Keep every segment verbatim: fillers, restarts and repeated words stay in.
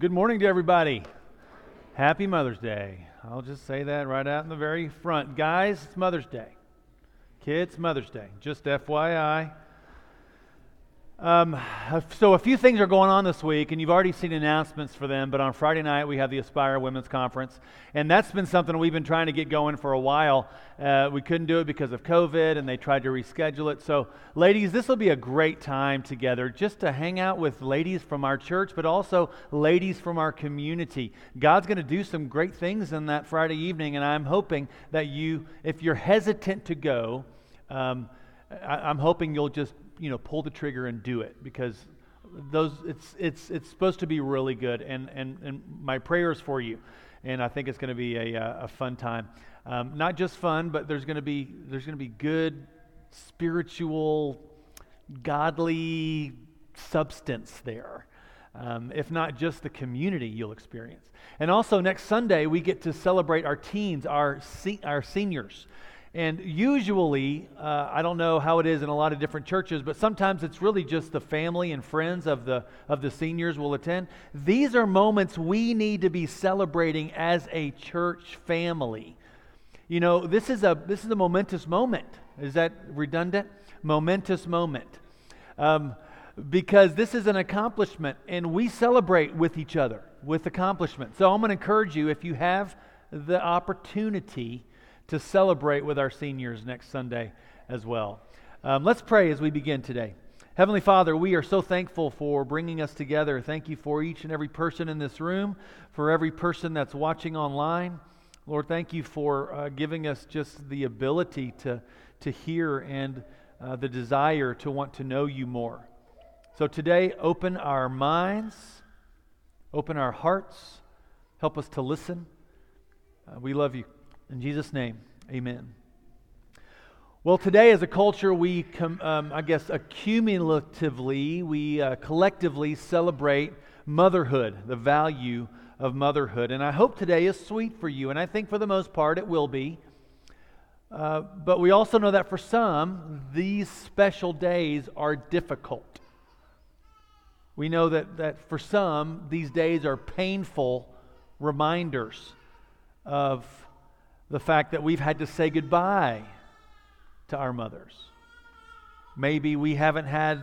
Good morning to everybody. Happy Mother's Day. I'll just say that right out in the very front. Guys, it's Mother's Day. Kids, Mother's Day. Just F Y I. Um, so a few things are going on this week, and you've already seen announcements for them, but on Friday night we have the Aspire Women's Conference, and that's been something we've been trying to get going for a while. Uh, we couldn't do it because of COVID, and they tried to reschedule it. So ladies, this will be a great time together just to hang out with ladies from our church, but also ladies from our community. God's going to do some great things in that Friday evening, and I'm hoping that you, if you're hesitant to go, um, I, I'm hoping you'll just you know, pull the trigger and do it, because those it's it's it's supposed to be really good, and and, and my prayers for you, and I think it's going to be a a fun time, um, not just fun, but there's going to be there's going to be good spiritual, godly substance there. Um, if not just the community you'll experience, and also next Sunday we get to celebrate our teens, our se- our seniors. And usually, uh, I don't know how it is in a lot of different churches, but sometimes it's really just the family and friends of the of the seniors will attend. These are moments we need to be celebrating as a church family. You know, this is a this is a momentous moment. Is that redundant? Momentous moment, um, because this is an accomplishment, and we celebrate with each other with accomplishment. So I'm going to encourage you, if you have the opportunity, to celebrate with our seniors next Sunday as well. Um, let's pray as we begin today. Heavenly Father, we are so thankful for bringing us together. Thank you for each and every person in this room, for every person that's watching online. Lord, thank you for uh, giving us just the ability to, to hear and uh, the desire to want to know you more. So today, open our minds, open our hearts, help us to listen. Uh, we love you. In Jesus' name, amen. Well, today as a culture, we, com- um, I guess, accumulatively, we uh, collectively celebrate motherhood, the value of motherhood. And I hope today is sweet for you, and I think for the most part it will be. Uh, but we also know that for some, these special days are difficult. We know that, that for some, these days are painful reminders of the fact that we've had to say goodbye to our mothers. Maybe we haven't had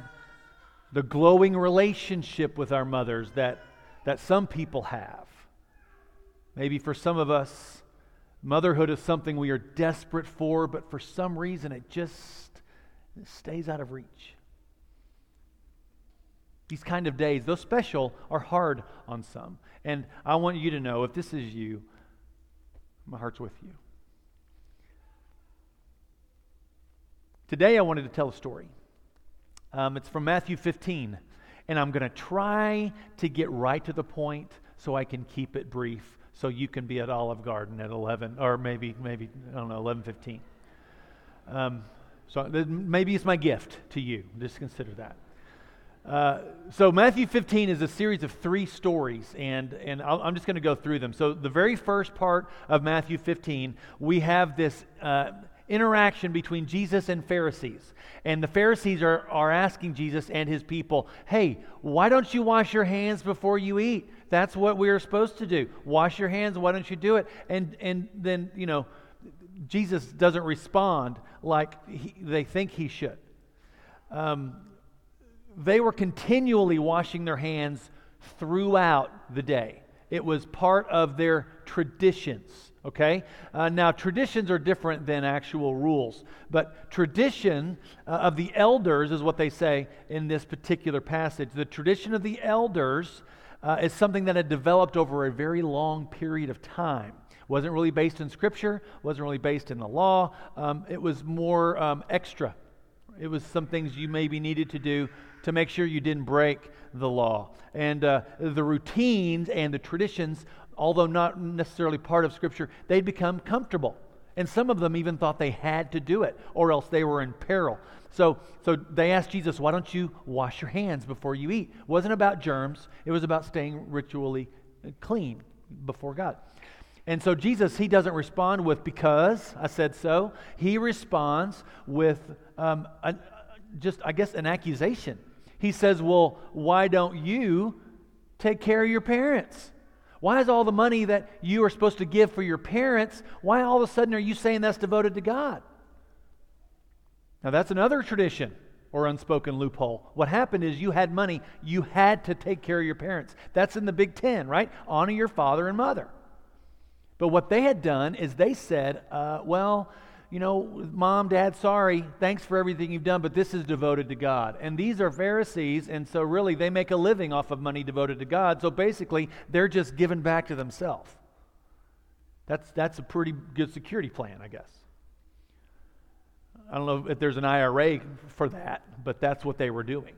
the glowing relationship with our mothers that, that some people have. Maybe for some of us, motherhood is something we are desperate for, but for some reason it just stays out of reach. These kind of days, though special, are hard on some. And I want you to know, if this is you, my heart's with you. Today I wanted to tell a story. Um, it's from Matthew fifteen, and I'm going to try to get right to the point so I can keep it brief, so you can be at Olive Garden at eleven, or maybe, maybe I don't know, eleven fifteen. Um, so maybe it's my gift to you. Just consider that. Uh, so Matthew fifteen is a series of three stories, and, and I'll, I'm just going to go through them. So the very first part of Matthew fifteen, we have this uh, interaction between Jesus and Pharisees. And the Pharisees are, are asking Jesus and his people, hey, why don't you wash your hands before you eat? That's what we are supposed to do. Wash your hands, why don't you do it? And, and then, you know, Jesus doesn't respond like he, they think he should. Um They were continually washing their hands throughout the day. It was part of their traditions, okay? Uh, now, traditions are different than actual rules, but tradition uh, of the elders is what they say in this particular passage. The tradition of the elders uh, is something that had developed over a very long period of time. Wasn't really based in Scripture, wasn't really based in the law. Um, it was more um, extra. It was some things you maybe needed to do to make sure you didn't break the law. And uh, the routines and the traditions, although not necessarily part of Scripture, they'd become comfortable. And some of them even thought they had to do it, or else they were in peril. So so they asked Jesus, why don't you wash your hands before you eat? It wasn't about germs. It was about staying ritually clean before God. And so Jesus, he doesn't respond with, because I said so. He responds with um, a, just, I guess, an accusation. He says, well, why don't you take care of your parents? Why is all the money that you are supposed to give for your parents, why all of a sudden are you saying that's devoted to God? Now that's another tradition or unspoken loophole. What happened is you had money, you had to take care of your parents. That's in the Big Ten, right? Honor your father and mother. But what they had done is they said, uh, well, you know, mom, dad, sorry, thanks for everything you've done, but this is devoted to God. And these are Pharisees, and so really they make a living off of money devoted to God. So basically, they're just giving back to themselves. That's that's a pretty good security plan, I guess. I don't know if there's an I R A for that, but that's what they were doing.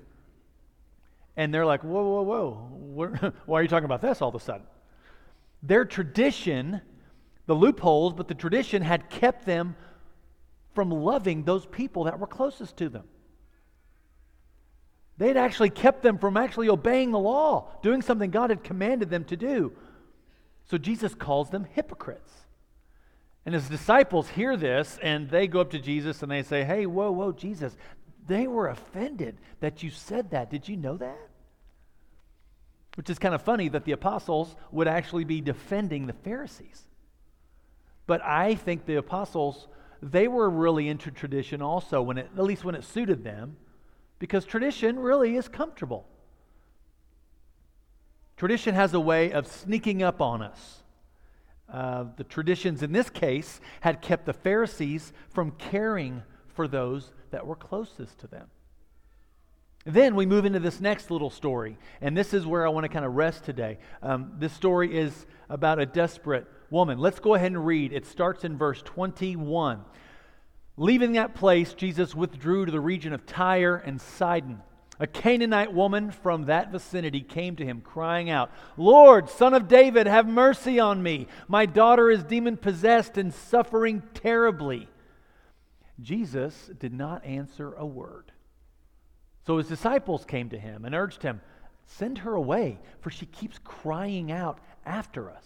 And they're like, whoa, whoa, whoa, why are you talking about this all of a sudden? Their tradition, the loopholes, but the tradition had kept them from loving those people that were closest to them. They'd actually kept them from actually obeying the law, doing something God had commanded them to do. So Jesus calls them hypocrites. And his disciples hear this, and they go up to Jesus and they say, hey, whoa, whoa, Jesus, they were offended that you said that. Did you know that? Which is kind of funny that the apostles would actually be defending the Pharisees. But I think the apostles, they were really into tradition also, when it, at least when it suited them, because tradition really is comfortable. Tradition has a way of sneaking up on us. Uh, the traditions in this case had kept the Pharisees from caring for those that were closest to them. Then we move into this next little story, and this is where I want to kind of rest today. Um, this story is about a desperate woman. Let's go ahead and read. It starts in verse twenty-one. Leaving that place, Jesus withdrew to the region of Tyre and Sidon. A Canaanite woman from that vicinity came to him, crying out, Lord, Son of David, have mercy on me. My daughter is demon-possessed and suffering terribly. Jesus did not answer a word. So his disciples came to him and urged him, send her away, for she keeps crying out after us.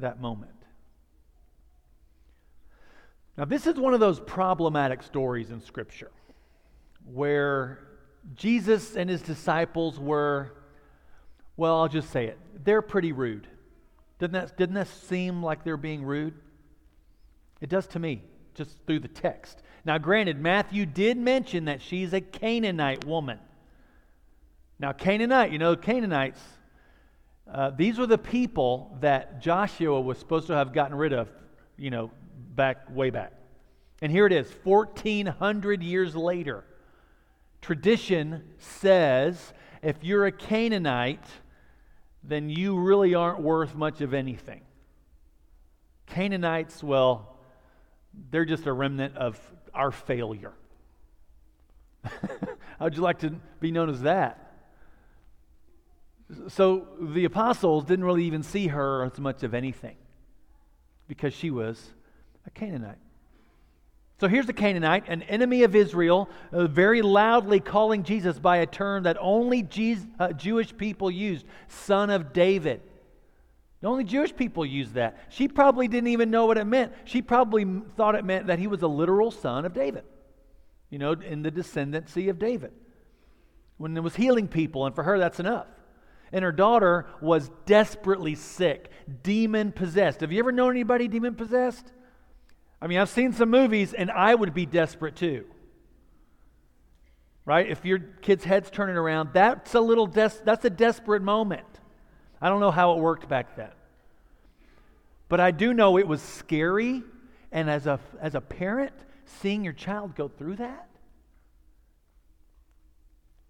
that moment. Now, this is one of those problematic stories in Scripture where Jesus and his disciples were, well, I'll just say it, they're pretty rude. Doesn't that, doesn't that seem like they're being rude? It does to me, just through the text. Now, granted, Matthew did mention that she's a Canaanite woman. Now, Canaanite, you know, Canaanites, uh, these were the people that Joshua was supposed to have gotten rid of, you know, back, way back. And here it is, fourteen hundred years later. Tradition says if you're a Canaanite, then you really aren't worth much of anything. Canaanites, well, they're just a remnant of our failure. How would you like to be known as that? So the apostles didn't really even see her as much of anything because she was a Canaanite. So here's the Canaanite, an enemy of Israel, uh, very loudly calling Jesus by a term that only Jesus, uh, Jewish people used, Son of David. Only Jewish people used that. She probably didn't even know what it meant. She probably thought it meant that he was a literal son of David, you know, in the descendancy of David. When it was healing people, and for her that's enough. And her daughter was desperately sick, demon-possessed. Have you ever known anybody demon-possessed? I mean, I've seen some movies, and I would be desperate too. Right? If your kid's head's turning around, that's a little des- that's a desperate moment. I don't know how it worked back then. But I do know it was scary, and as a as a parent, seeing your child go through that,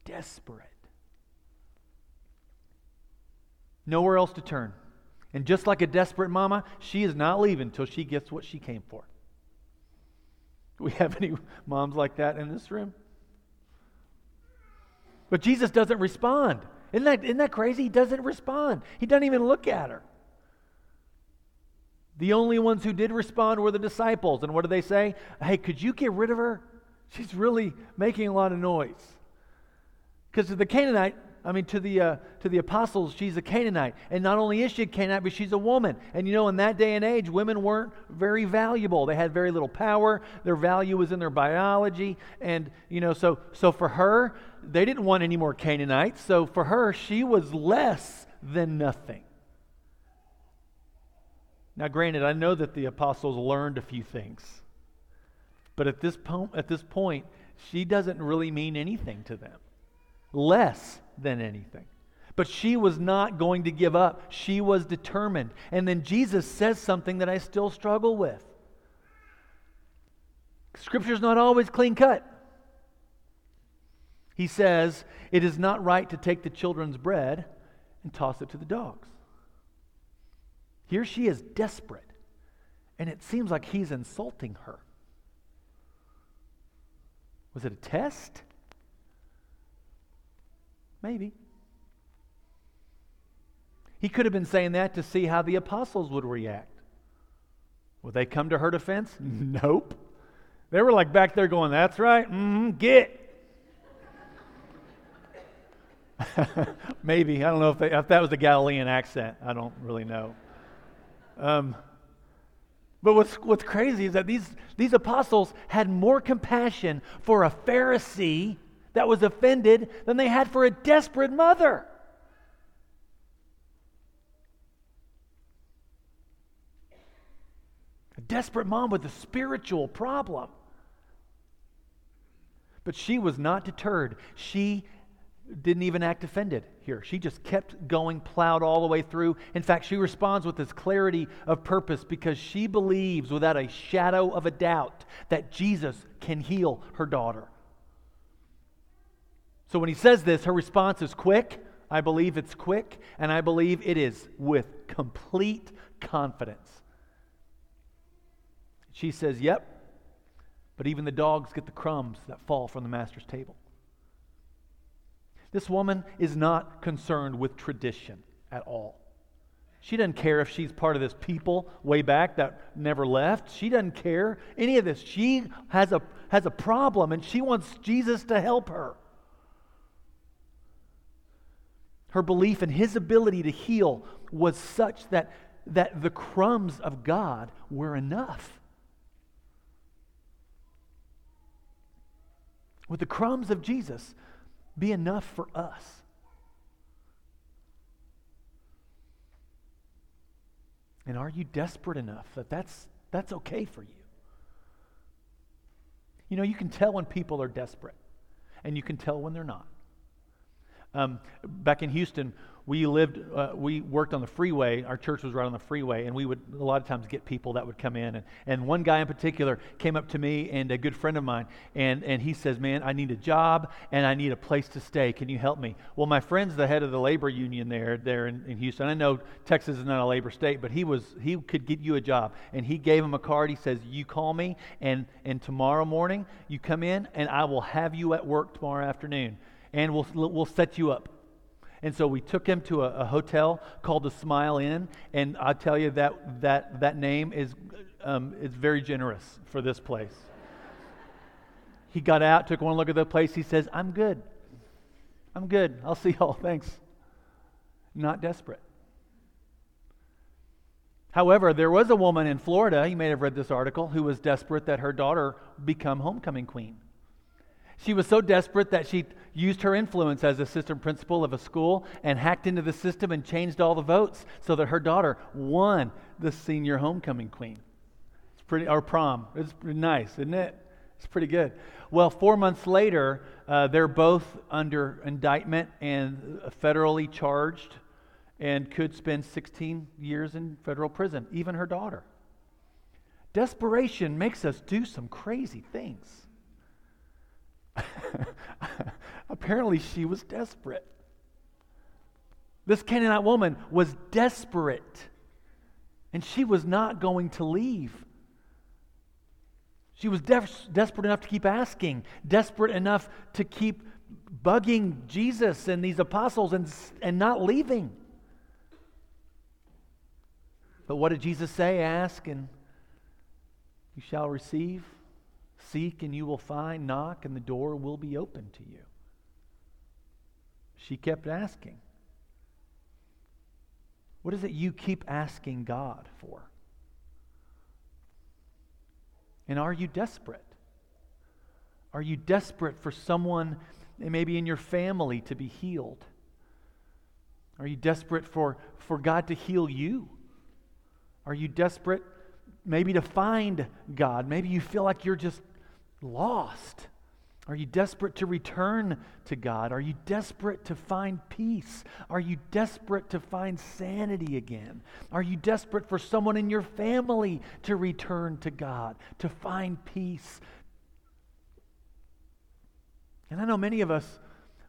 desperate. Nowhere else to turn. And just like a desperate mama, she is not leaving till she gets what she came for. Do we have any moms like that in this room? But Jesus doesn't respond. Isn't that, isn't that crazy? He doesn't respond. He doesn't even look at her. The only ones who did respond were the disciples. And what do they say? Hey, could you get rid of her? She's really making a lot of noise. Because to the Canaanite, I mean, to the uh, to the apostles, she's a Canaanite. And not only is she a Canaanite, but she's a woman. And you know, in that day and age, women weren't very valuable. They had very little power. Their value was in their biology. And, you know, so so for her, they didn't want any more Canaanites. So for her, she was less than nothing. Now, granted, I know that the apostles learned a few things. But at this po- at this point, she doesn't really mean anything to them. Less than anything. But she was not going to give up. She was determined. And then Jesus says something that I still struggle with. Scripture's not always clean cut. He says, it is not right to take the children's bread and toss it to the dogs. Here she is desperate. And it seems like he's insulting her. Was it a test? Maybe. He could have been saying that to see how the apostles would react. Would they come to her defense? Nope. They were like back there going, that's right, mm-hmm, get. Maybe. I don't know if, they, if that was a Galilean accent. I don't really know. Um, but what's what's crazy is that these, these apostles had more compassion for a Pharisee that was offended than they had for a desperate mother. A desperate mom with a spiritual problem. But she was not deterred. She didn't even act offended here. She just kept going, plowed all the way through. In fact, she responds with this clarity of purpose because she believes without a shadow of a doubt that Jesus can heal her daughter. So when he says this, her response is quick. I believe it's quick, and I believe it is with complete confidence. She says, yep, but even the dogs get the crumbs that fall from the master's table. This woman is not concerned with tradition at all. She doesn't care if she's part of this people way back that never left. She doesn't care any of this. She has a, has a problem, and she wants Jesus to help her. Her belief in His ability to heal was such that, that the crumbs of God were enough. Would the crumbs of Jesus be enough for us? And are you desperate enough that that's, that's okay for you? You know, you can tell when people are desperate, and you can tell when they're not. Um, back in Houston, we lived, uh, we worked on the freeway. Our church was right on the freeway, and we would a lot of times get people that would come in. And, and one guy in particular came up to me and a good friend of mine, and, and he says, man, I need a job, and I need a place to stay. Can you help me? Well, my friend's the head of the labor union there there in, in Houston. I know Texas is not a labor state, but he was he could get you a job. And he gave him a card. He says, you call me, and, and tomorrow morning you come in, and I will have you at work tomorrow afternoon. And we'll we'll set you up. And so we took him to a, a hotel called the Smile Inn, and I tell you that that that name is um, is very generous for this place. He got out, took one look at the place. He says, "I'm good, I'm good. I'll see y'all. Thanks." Not desperate. However, there was a woman in Florida. You may have read this article, who was desperate that her daughter become homecoming queen. She was so desperate that she used her influence as assistant principal of a school and hacked into the system and changed all the votes so that her daughter won the senior homecoming queen. It's pretty, or prom. It's pretty nice, isn't it? It's pretty good. Well, four months later, uh, they're both under indictment and federally charged and could spend sixteen years in federal prison, even her daughter. Desperation makes us do some crazy things. Apparently she was desperate. This Canaanite woman was desperate, and she was not going to leave. She was def- desperate enough to keep asking, desperate enough to keep bugging Jesus and these apostles and, and not leaving. But what did Jesus say? Ask and you shall receive. Seek and you will find. Knock and the door will be open to you. She kept asking. What is it you keep asking God for? And are you desperate? Are you desperate for someone, maybe in your family, to be healed? Are you desperate for, for God to heal you? Are you desperate maybe to find God? Maybe you feel like you're just lost. Are you desperate to return to God? Are you desperate to find peace? Are you desperate to find sanity again? Are you desperate for someone in your family to return to God, to find peace? And I know many of us,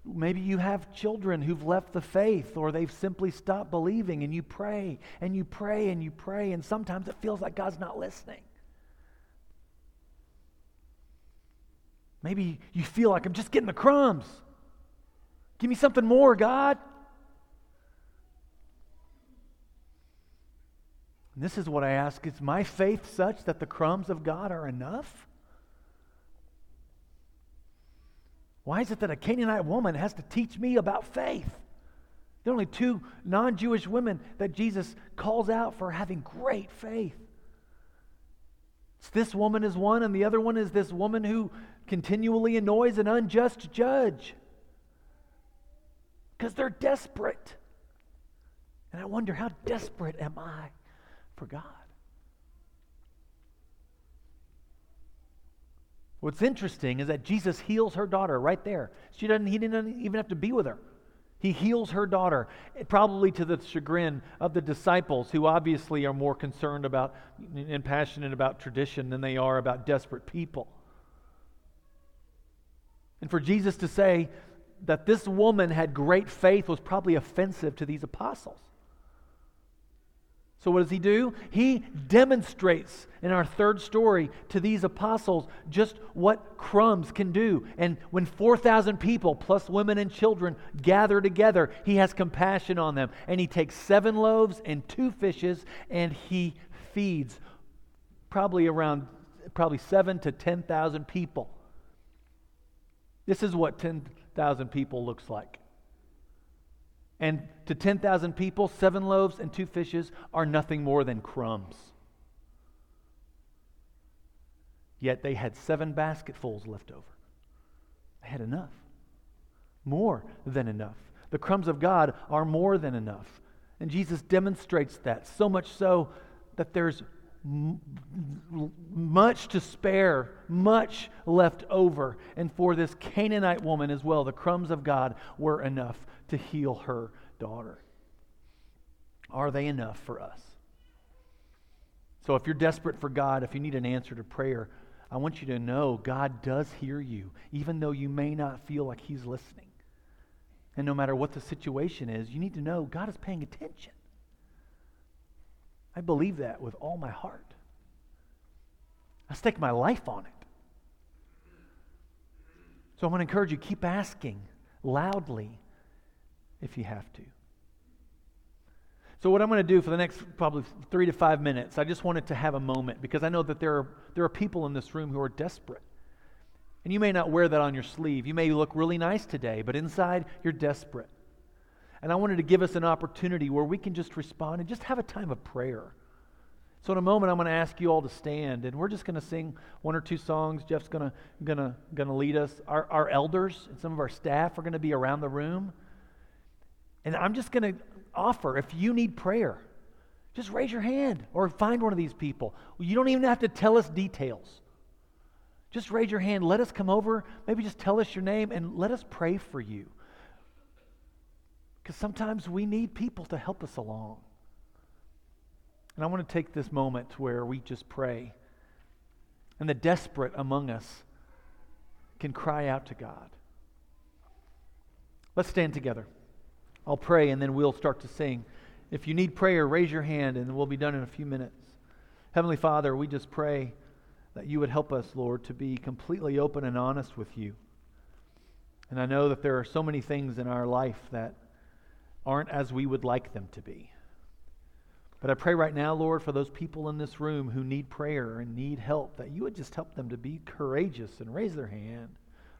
maybe you have children who've left the faith or they've simply stopped believing, and you pray and you pray and you pray, and sometimes it feels like God's not listening. Maybe you feel like, I'm just getting the crumbs. Give me something more, God. And this is what I ask. Is my faith such that the crumbs of God are enough? Why is it that a Canaanite woman has to teach me about faith? There are only two non-Jewish women that Jesus calls out for having great faith. This woman is one, and the other one is this woman who continually annoys an unjust judge because they're desperate. And I wonder, how desperate am I for God? What's interesting is that Jesus heals her daughter right there. She doesn't, he didn't even have to be with her. He heals her daughter, probably to the chagrin of the disciples, who obviously are more concerned about and passionate about tradition than they are about desperate people. And for Jesus to say that this woman had great faith was probably offensive to these apostles. So what does he do? He demonstrates in our third story to these apostles just what crumbs can do. And when four thousand people, plus women and children, gather together, he has compassion on them. And he takes seven loaves and two fishes, and he feeds probably around probably seven to ten thousand people. This is what ten thousand people looks like. And to ten thousand people, seven loaves and two fishes are nothing more than crumbs. Yet they had seven basketfuls left over. They had enough. More than enough. The crumbs of God are more than enough. And Jesus demonstrates that, so much so that there's much to spare, much left over. And for this Canaanite woman as well, the crumbs of God were enough to heal her daughter. Are they enough for us? So if you're desperate for God, if you need an answer to prayer, I want you to know God does hear you, even though you may not feel like He's listening. And no matter what the situation is, you need to know God is paying attention. I believe that with all my heart. I stake my life on it. So I want to encourage you, keep asking loudly if you have to. So what I'm going to do for the next probably three to five minutes, I just wanted to have a moment, because I know that there are, there are people in this room who are desperate. And you may not wear that on your sleeve. You may look really nice today, but inside you're desperate. And I wanted to give us an opportunity where we can just respond and just have a time of prayer. So in a moment, I'm going to ask you all to stand, and we're just going to sing one or two songs. Jeff's going to gonna, gonna lead us. Our, our elders and some of our staff are going to be around the room. And I'm just going to offer, if you need prayer, just raise your hand or find one of these people. You don't even have to tell us details. Just raise your hand. Let us come over. Maybe just tell us your name and let us pray for you. Because sometimes we need people to help us along. And I want to take this moment where we just pray. And the desperate among us can cry out to God. Let's stand together. I'll pray and then we'll start to sing. If you need prayer, raise your hand and we'll be done in a few minutes. Heavenly Father, we just pray that you would help us, Lord, to be completely open and honest with you. And I know that there are so many things in our life that aren't as we would like them to be. But I pray right now, Lord, for those people in this room who need prayer and need help, that you would just help them to be courageous and raise their hand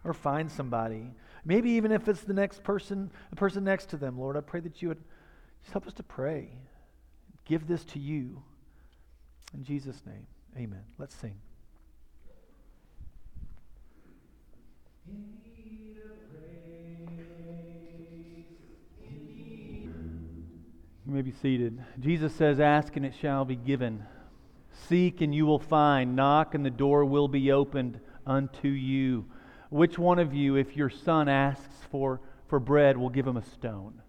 or find somebody. Maybe even if it's the next person, the person next to them, Lord, I pray that you would just help us to pray. Give this to you. In Jesus' name, amen. Let's sing. You may be seated. Jesus says, ask and it shall be given. Seek and you will find. Knock and the door will be opened unto you. Which one of you, if your son asks for, for bread, will give him a stone?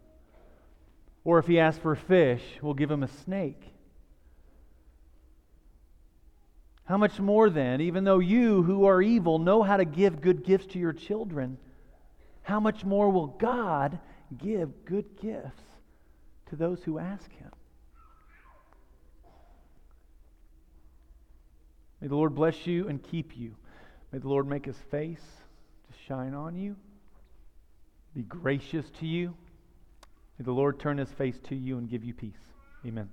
Or if he asks for a fish, will give him a snake? How much more then, even though you who are evil know how to give good gifts to your children, how much more will God give good gifts to those who ask him? May the Lord bless you and keep you. May the Lord make his face to shine on you, be gracious to you. May the Lord turn his face to you and give you peace. Amen.